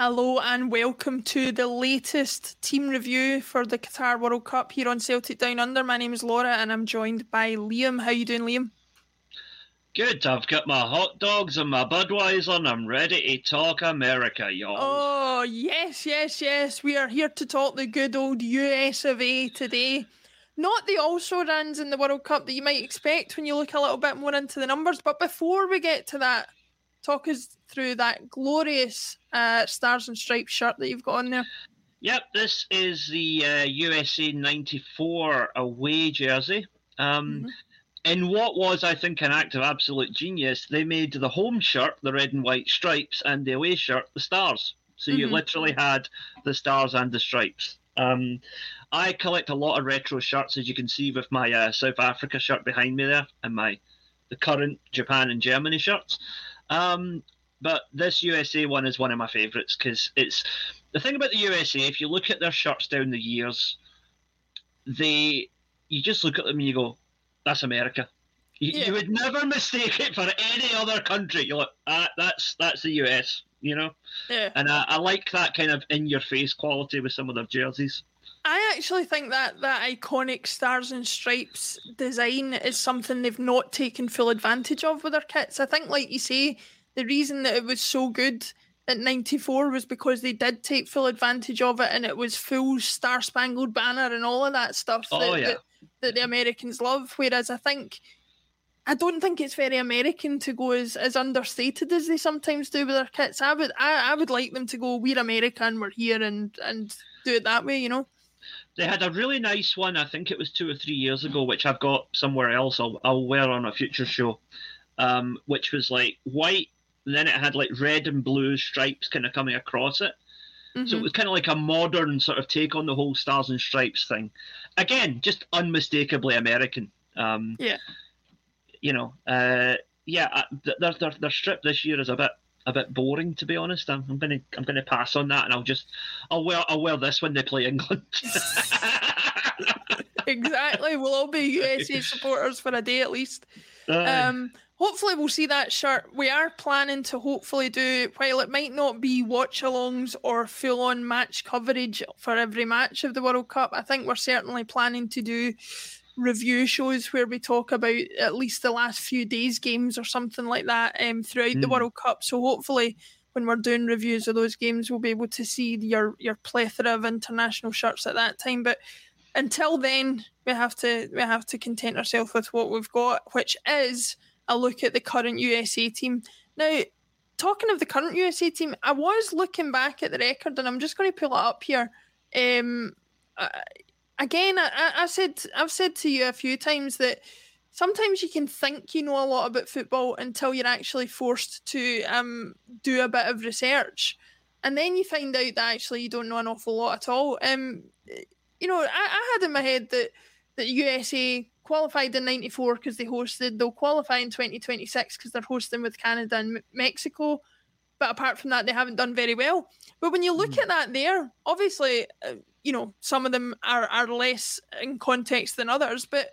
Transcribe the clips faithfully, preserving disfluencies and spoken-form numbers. Hello and welcome to the latest team review for the Qatar World Cup here on Celtic Down Under. My name is Laura and I'm joined by Liam. How you doing, Liam? Good. I've got my hot dogs and my Budweiser and I'm ready to talk America, y'all. Oh, yes, yes, yes. We are here to talk the good old U S of A today. Not the also-rans in the World Cup that you might expect when you look a little bit more into the numbers, but before we get to that, talk us through that glorious uh, Stars and Stripes shirt that you've got on there. Yep, this is the uh, U S A ninety-four away jersey. Um, mm-hmm. In what was, I think, an act of absolute genius, they made the home shirt the red and white stripes and the away shirt the stars. So mm-hmm. you literally had the stars and the stripes. Um, I collect a lot of retro shirts, as you can see with my uh, South Africa shirt behind me there and my the current Japan and Germany shirts. Um, but this U S A one is one of my favourites because it's the thing about the U S A. If you look at their shirts down the years, they you just look at them and you go, "That's America." You, yeah. you would never mistake it for any other country. You're like, "Ah, that's that's the U S," you know. Yeah. And I, I like that kind of in-your-face quality with some of their jerseys. I actually think that that iconic Stars and Stripes design is something they've not taken full advantage of with their kits. I think, like you say, the reason that it was so good at ninety-four was because they did take full advantage of it and it was full Star-Spangled Banner and all of that stuff that, oh, yeah. that, that the Americans love. Whereas I think, I don't think it's very American to go as, as understated as they sometimes do with their kits. I would, I, I would like them to go, we're America and we're here and, and do it that way, you know? They had a really nice one, I think it was two or three years ago, which I've got somewhere else, I'll, I'll wear on a future show, um, which was like white, and then it had like red and blue stripes kind of coming across it. Mm-hmm. So it was kind of like a modern sort of take on the whole Stars and Stripes thing. Again, just unmistakably American. Um, yeah. You know, uh, yeah, their, their, their strip this year is a bit... a bit boring, to be honest. I'm, I'm gonna, I'm gonna pass on that, and I'll just, I'll wear, I'll wear this when they play England. Exactly. We'll all be U S A supporters for a day at least. Uh, um, hopefully, we'll see that shirt. We are planning to hopefully do, while it might not be watch-alongs or full-on match coverage for every match of the World Cup, I think we're certainly planning to do review shows where we talk about at least the last few days' games or something like that um, throughout mm. the World Cup. So hopefully when we're doing reviews of those games, we'll be able to see your your plethora of international shirts at that time. But until then, we have to we have to content ourselves with what we've got, which is a look at the current U S A team. Now, talking of the current U S A team, I was looking back at the record, and I'm just going to pull it up here. Um, I, Again, I, I said, I've said to you a few times that sometimes you can think you know a lot about football until you're actually forced to um, do a bit of research. And then you find out that actually you don't know an awful lot at all. Um, you know, I, I had in my head that the U S A qualified in ninety-four because they hosted. They'll qualify in twenty twenty-six because they're hosting with Canada and Mexico. But apart from that, they haven't done very well. But when you look mm. at that there, obviously, uh, you know, some of them are, are less in context than others, but mm.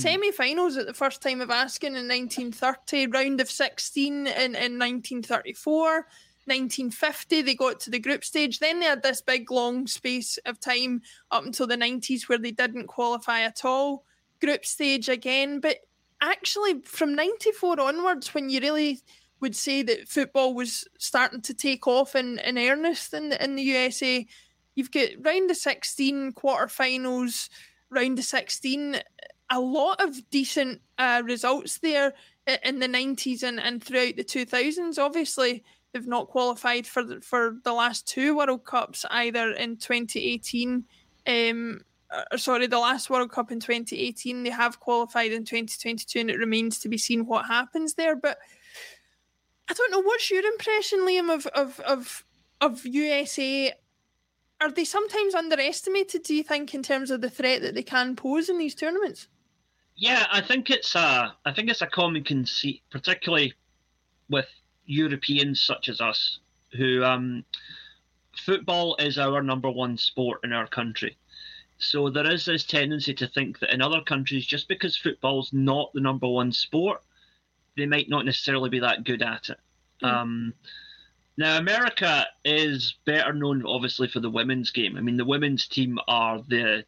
semi-finals at the first time of asking in nineteen thirty, round of sixteen in, in nineteen thirty-four, nineteen fifty, they got to the group stage. Then they had this big, long space of time up until the nineties where they didn't qualify at all. Group stage again. But actually, from ninety-four onwards, when you really would say that football was starting to take off in, in earnest in the, in the U S A. You've got round of sixteen, quarterfinals, round of sixteen, a lot of decent uh, results there in the nineties and, and throughout the two thousands. Obviously, they've not qualified for the, for the last two World Cups, either in twenty eighteen, um, or sorry, the last World Cup in twenty eighteen. They have qualified in twenty twenty-two, and it remains to be seen what happens there. But I don't know, what's your impression, Liam, of, of of of U S A? Are they sometimes underestimated, do you think, in terms of the threat that they can pose in these tournaments? Yeah, I think it's a, I think it's a common conceit, particularly with Europeans such as us, who um, football is our number one sport in our country. So there is this tendency to think that in other countries, just because football's not the number one sport, they might not necessarily be that good at it. Mm. Um, Now, America is better known, obviously, for the women's game. I mean, the women's team are the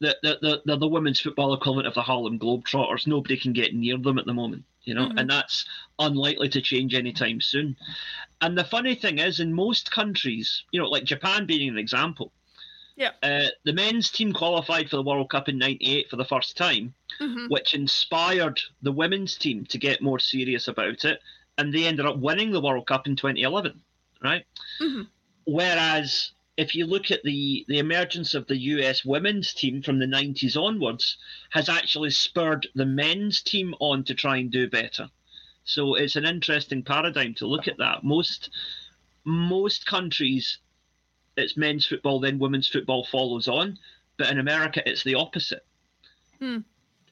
the the the, the women's football equivalent of the Harlem Globetrotters. Nobody can get near them at the moment, you know, mm-hmm. and that's unlikely to change anytime soon. And the funny thing is, in most countries, you know, like Japan being an example, yeah, uh, the men's team qualified for the World Cup in ninety-eight for the first time, mm-hmm. which inspired the women's team to get more serious about it. And they ended up winning the World Cup in twenty eleven, right? Mm-hmm. Whereas if you look at the, the emergence of the U S women's team from the nineties onwards has actually spurred the men's team on to try and do better. So it's an interesting paradigm to look at that. Most most countries, it's men's football, then women's football follows on. But in America, it's the opposite. Mm.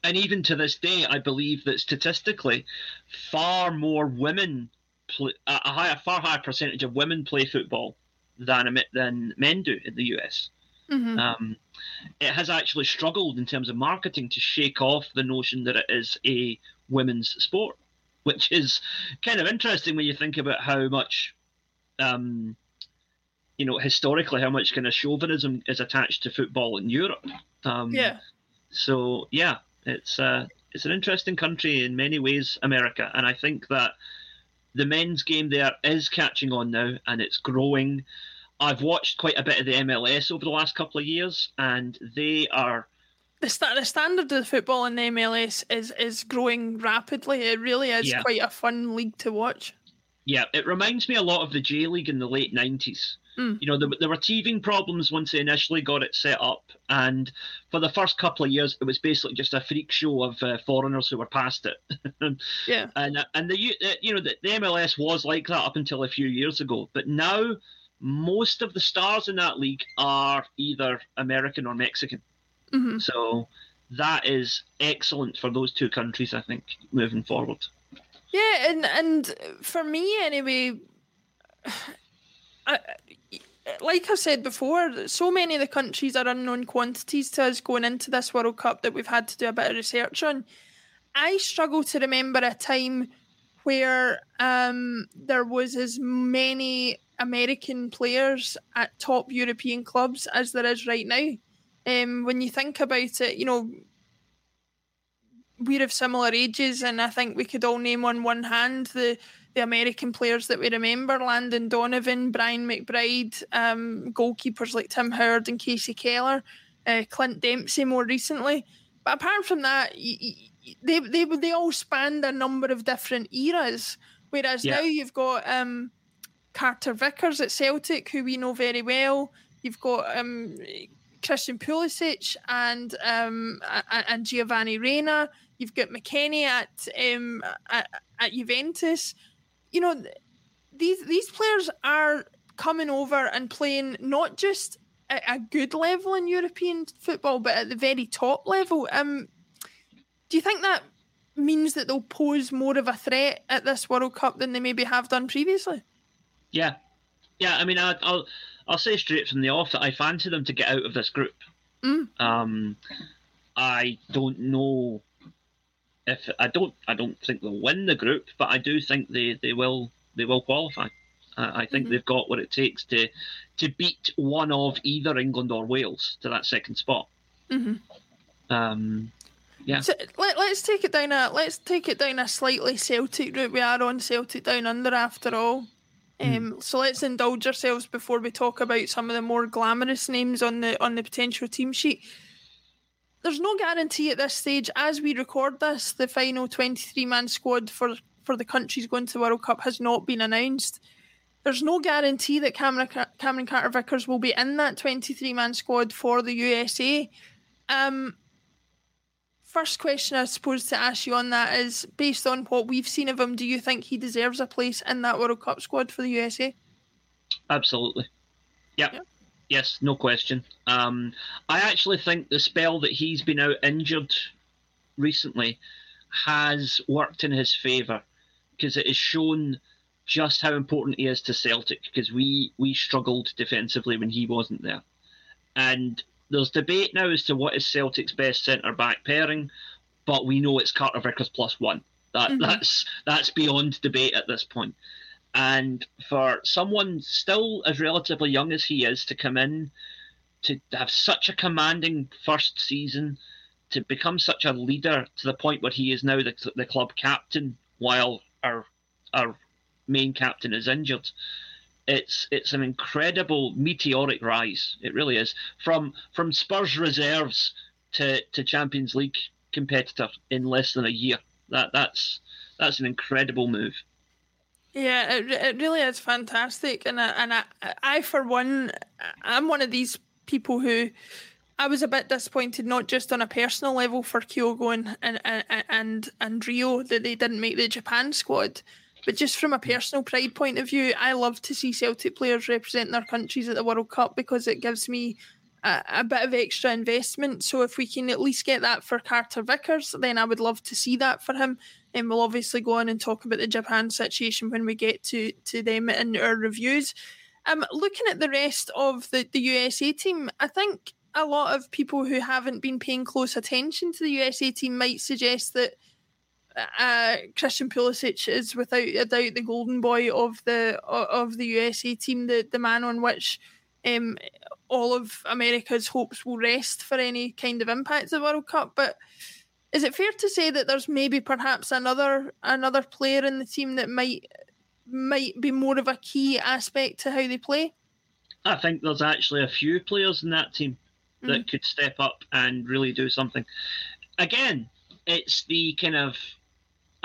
And even to this day, I believe that statistically, far more women, play, a higher, far higher percentage of women play football than than men do in the U S. Mm-hmm. Um, it has actually struggled in terms of marketing to shake off the notion that it is a women's sport, which is kind of interesting when you think about how much, um, you know, historically, how much kind of chauvinism is attached to football in Europe. Um, yeah. So, yeah. It's uh, it's an interesting country in many ways, America, and I think that the men's game there is catching on now, and it's growing. I've watched quite a bit of the M L S over the last couple of years, and they are... The, st- the standard of football in the M L S is, is growing rapidly. It really is yeah. quite a fun league to watch. Yeah, it reminds me a lot of the J League in the late nineties. Mm. You know, there, there were teething problems once they initially got it set up, and for the first couple of years, it was basically just a freak show of uh, foreigners who were past it. yeah, and and the you know the, the M L S was like that up until a few years ago, but now most of the stars in that league are either American or Mexican. Mm-hmm. So that is excellent for those two countries, I think, moving forward. Yeah, and and for me anyway. I, like I said before, so many of the countries are unknown quantities to us going into this World Cup that we've had to do a bit of research on. I struggle to remember a time where um, there was as many American players at top European clubs as there is right now. Um, when you think about it, you know, we're of similar ages, and I think we could all name on one hand the the American players that we remember: Landon Donovan, Brian McBride, um, goalkeepers like Tim Howard and Casey Keller, uh, Clint Dempsey more recently. But apart from that, they they they all spanned a number of different eras. Whereas yeah. now you've got um, Carter-Vickers at Celtic, who we know very well. You've got um, Christian Pulisic and um, and Giovanni Reyna. You've got McKennie at um, at, at Juventus. You know, these these players are coming over and playing not just at a good level in European football, but at the very top level. Um, do you think that means that they'll pose more of a threat at this World Cup than they maybe have done previously? Yeah, yeah. I mean, I, I'll I'll say straight from the off that I fancy them to get out of this group. Mm. Um, I don't know. If I don't, I don't think they'll win the group, but I do think they, they will they will qualify. Uh, I think mm-hmm. they've got what it takes to to beat one of either England or Wales to that second spot. Mm-hmm. Um, yeah. So let, let's take it down a let's take it down a slightly Celtic route. We are on Celtic Down Under after all, um, mm. so let's indulge ourselves before we talk about some of the more glamorous names on the on the potential team sheet. There's no guarantee at this stage, as we record this, the final twenty-three man squad for, for the countries going to the World Cup has not been announced. There's no guarantee that Cameron, Cameron Carter-Vickers will be in that twenty-three man squad for the U S A. Um, first question I suppose to ask you on that is, based on what we've seen of him, do you think he deserves a place in that World Cup squad for the U S A? Absolutely. Yep. Yeah. Yes, no question. Um, I actually think the spell that he's been out injured recently has worked in his favour because it has shown just how important he is to Celtic, because we, we struggled defensively when he wasn't there. And there's debate now as to what is Celtic's best centre-back pairing, but we know it's Carter-Vickers plus one. That, mm-hmm. That's that's beyond debate at this point. And for someone still as relatively young as he is to come in, to have such a commanding first season, to become such a leader to the point where he is now the, the club captain while our our main captain is injured, it's it's an incredible meteoric rise. It really is. From from Spurs reserves to, to Champions League competitor in less than a year. That that's that's an incredible move. Yeah, it it really is fantastic, and I, and I, I for one, I'm one of these people who I was a bit disappointed, not just on a personal level for Kyogo and and and, and, and Rio that they didn't make the Japan squad, but just from a personal pride point of view, I love to see Celtic players representing their countries at the World Cup because it gives me a, a bit of extra investment. So if we can at least get that for Carter-Vickers, then I would love to see that for him. And we'll obviously go on and talk about the Japan situation when we get to, to them in our reviews. Um, looking at the rest of the, the U S A team, I think a lot of people who haven't been paying close attention to the U S A team might suggest that uh, Christian Pulisic is without a doubt the golden boy of the of the U S A team, the, the man on which um, all of America's hopes will rest for any kind of impact of the World Cup. But is it fair to say that there's maybe perhaps another another player in the team that might might be more of a key aspect to how they play? I think there's actually a few players in that team mm-hmm. that could step up and really do something. Again, it's the kind of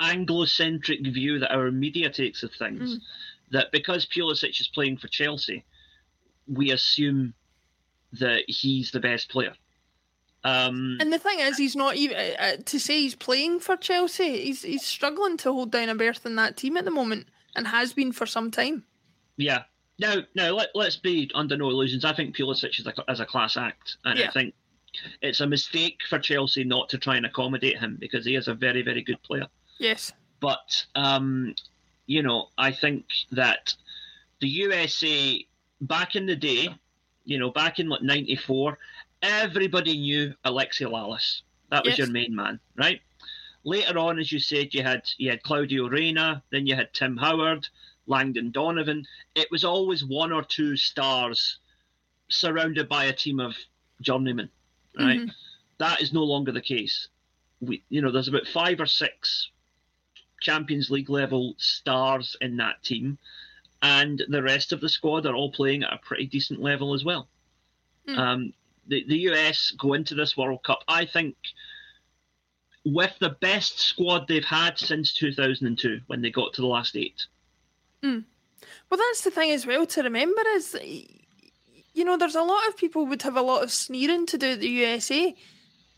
Anglo-centric view that our media takes of things, mm. that because Pulisic is playing for Chelsea, we assume that he's the best player. Um, and the thing is, he's not even uh, to say he's playing for Chelsea. He's he's struggling to hold down a berth in that team at the moment, and has been for some time. Yeah. Now, now let let's be under no illusions. I think Pulisic is a, is a class act, and yeah. I think it's a mistake for Chelsea not to try and accommodate him because he is a very very good player. Yes. But um, you know, I think that the U S A back in the day, you know, back in like ninety-four. Everybody knew Alexi Lalas. That was yes. your main man, right? Later on, as you said, you had you had Claudio Reyna, then you had Tim Howard, Landon Donovan. It was always one or two stars surrounded by a team of journeymen, right? Mm-hmm. That is no longer the case. We, you know, there's about five or six Champions League level stars in that team, and the rest of the squad are all playing at a pretty decent level as well. Mm. Um, The the U S go into this World Cup, I think, with the best squad they've had since two thousand two when they got to the last eight. Mm. Well, that's the thing as well to remember is, you know, there's a lot of people would have a lot of sneering to do at the U S A.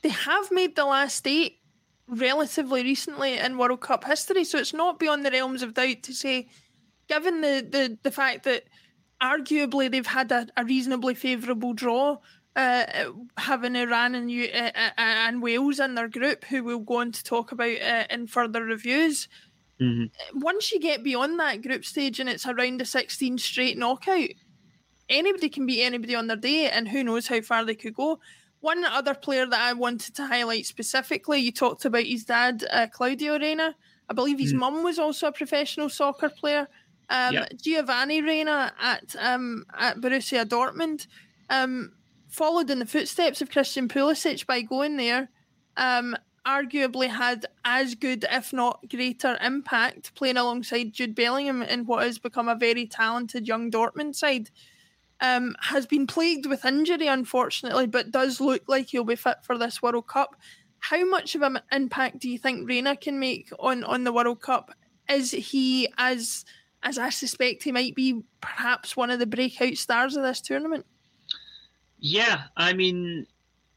They have made the last eight relatively recently in World Cup history, so it's not beyond the realms of doubt to say, given the, the, the fact that arguably they've had a, a reasonably favourable draw, Uh, having Iran and, U- uh, uh, and Wales in their group, who we'll go on to talk about uh, in further reviews. Mm-hmm. Once you get beyond that group stage and it's a round of sixteen straight knockout, anybody can beat anybody on their day, and who knows how far they could go. One other player that I wanted to highlight specifically, you talked about his dad, uh, Claudio Reyna. I believe his mm-hmm. mum was also a professional soccer player. Um, yep. Giovanni Reyna at, um, at Borussia Dortmund. Um, followed in the footsteps of Christian Pulisic by going there, um, arguably had as good, if not greater, impact playing alongside Jude Bellingham in what has become a very talented young Dortmund side. Um, has been plagued with injury, unfortunately, but does look like he'll be fit for this World Cup. How much of an impact do you think Reyna can make on, on the World Cup? Is he, as as I suspect he might be, perhaps one of the breakout stars of this tournament? Yeah, I mean,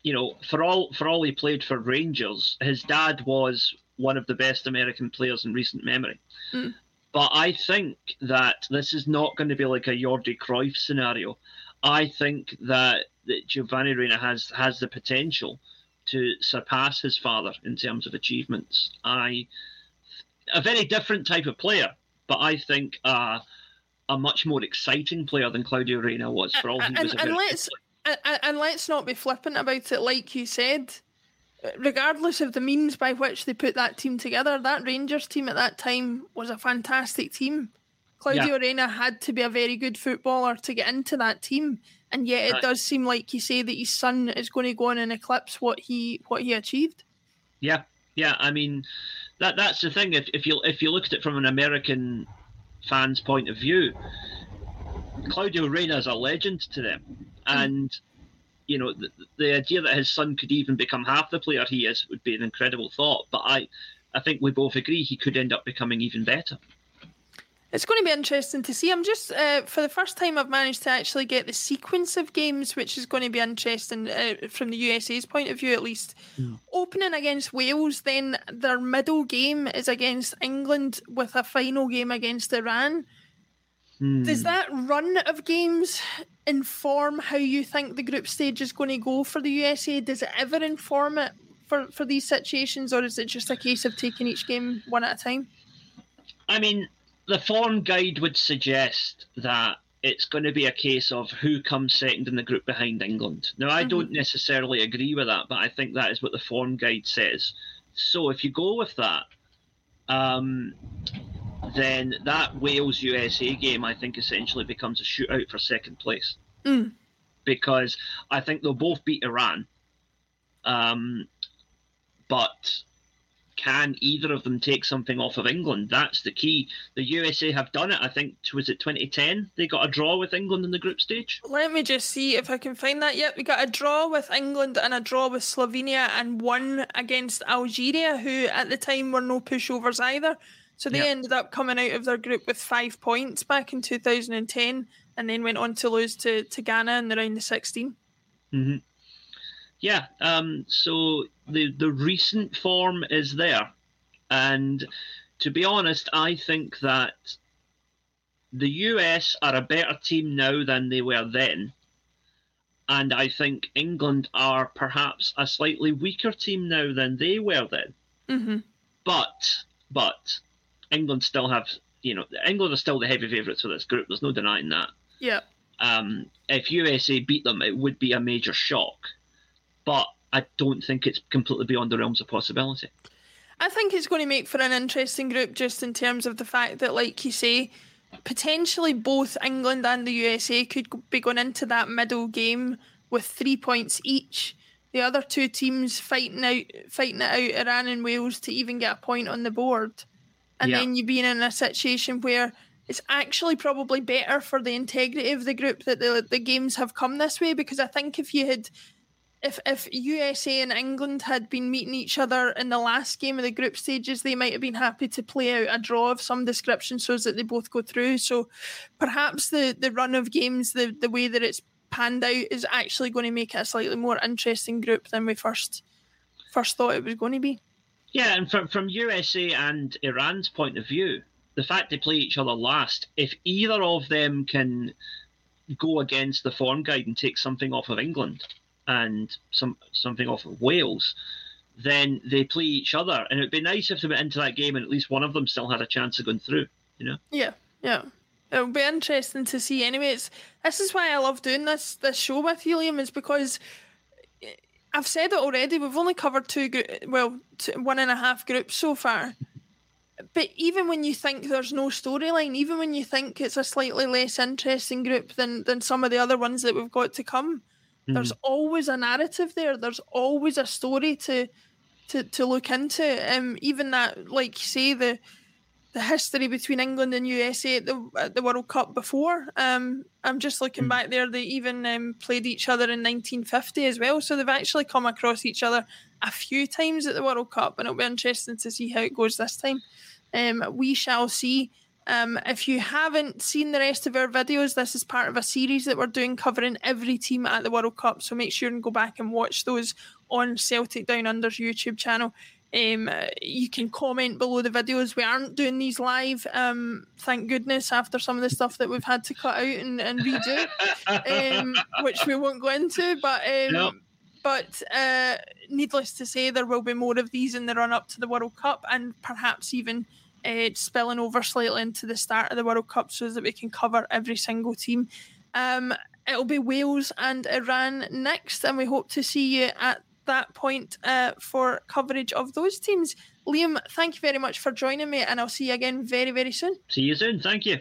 you know, for all for all he played for Rangers, his dad was one of the best American players in recent memory. Mm. But I think that this is not going to be like a Jordi Cruyff scenario. I think that, that Giovanni Reyna has, has the potential to surpass his father in terms of achievements. I a very different type of player, but I think uh, a much more exciting player than Claudio Reyna was for all he was about. And, and let's... And let's not be flippant about it, like you said. Regardless of the means by which they put that team together, that Rangers team at that time was a fantastic team. Claudio yeah. Reyna had to be a very good footballer to get into that team, and yet it right. does seem like you say that his son is going to go on and eclipse what he what he achieved. Yeah, yeah. I mean, that that's the thing. If if you if you look at it from an American fan's point of view, Claudio Reyna is a legend to them, and mm. you know the, the idea that his son could even become half the player he is would be an incredible thought. But I I think we both agree he could end up becoming even better. It's going to be interesting to see. I'm just, uh, for the first time, I've managed to actually get the sequence of games, which is going to be interesting uh, from the U S A's point of view, at least. Mm. Opening against Wales, then their middle game is against England with a final game against Iran. Mm. Does that run of games inform how you think the group stage is going to go for the U S A? Does it ever inform it for, for these situations, or is it just a case of taking each game one at a time? I mean... The form guide would suggest that it's going to be a case of who comes second in the group behind England. Now, I mm-hmm. don't necessarily agree with that, but I think that is what the form guide says. So if you go with that, um, then that Wales-U S A game, I think, essentially becomes a shootout for second place. Mm. Because I think they'll both beat Iran. Um, but... Can either of them take something off of England? That's the key. The U S A have done it. I think, was it twenty ten? They got a draw with England in the group stage. Let me just see if I can find that. Yep, we got a draw with England and a draw with Slovenia and one against Algeria, who at the time were no pushovers either. So they yep. ended up coming out of their group with five points back in two thousand ten and then went on to lose to, to Ghana in the round of sixteen. Mm-hmm. Yeah, um, so the the recent form is there. And to be honest, I think that the U S are a better team now than they were then. And I think England are perhaps a slightly weaker team now than they were then. Mm-hmm. But, but England still have, you know, England are still the heavy favourites for this group. There's no denying that. Yeah. Um, if U S A beat them, it would be a major shock. But I don't think it's completely beyond the realms of possibility. I think it's going to make for an interesting group just in terms of the fact that, like you say, potentially both England and the U S A could be going into that middle game with three points each. The other two teams fighting out, fighting it out, Iran and Wales, to even get a point on the board. And yeah. then you being in a situation where it's actually probably better for the integrity of the group that the, the games have come this way, because I think if you had... If if U S A and England had been meeting each other in the last game of the group stages, they might have been happy to play out a draw of some description so that they both go through. So perhaps the, the run of games, the, the way that it's panned out, is actually going to make it a slightly more interesting group than we first first thought it was going to be. Yeah, and from, from U S A and Iran's point of view, the fact they play each other last, if either of them can go against the form guide and take something off of England... and some something off of Wales, then they play each other. And it'd be nice if they went into that game and at least one of them still had a chance of going through, you know? Yeah, yeah. It'll be interesting to see anyway. It's, this is why I love doing this this show with you, Liam, is because I've said it already. We've only covered two, well, two, one and a half groups so far. But even when you think there's no storyline, even when you think it's a slightly less interesting group than, than some of the other ones that we've got to come, there's always a narrative there. There's always a story to to, to look into. Um, even that, like you say, the the history between England and U S A at the, at the World Cup before. Um, I'm just looking mm. back there. They even um, played each other in nineteen fifty as well. So they've actually come across each other a few times at the World Cup, and it'll be interesting to see how it goes this time. Um, we shall see. Um, if you haven't seen the rest of our videos, this is part of a series that we're doing covering every team at the World Cup, so make sure and go back and watch those on Celtic Down Under's YouTube channel. Um, you can comment below the videos. We aren't doing these live, um, thank goodness, after some of the stuff that we've had to cut out and, and redo, um, which we won't go into, but um, nope. But uh, needless to say, there will be more of these in the run-up to the World Cup, and perhaps even Uh, spilling over slightly into the start of the World Cup so that we can cover every single team. Um, it'll be Wales and Iran next, and we hope to see you at that point uh, for coverage of those teams. Liam, thank you very much for joining me, and I'll see you again very, very soon. See you soon. Thank you.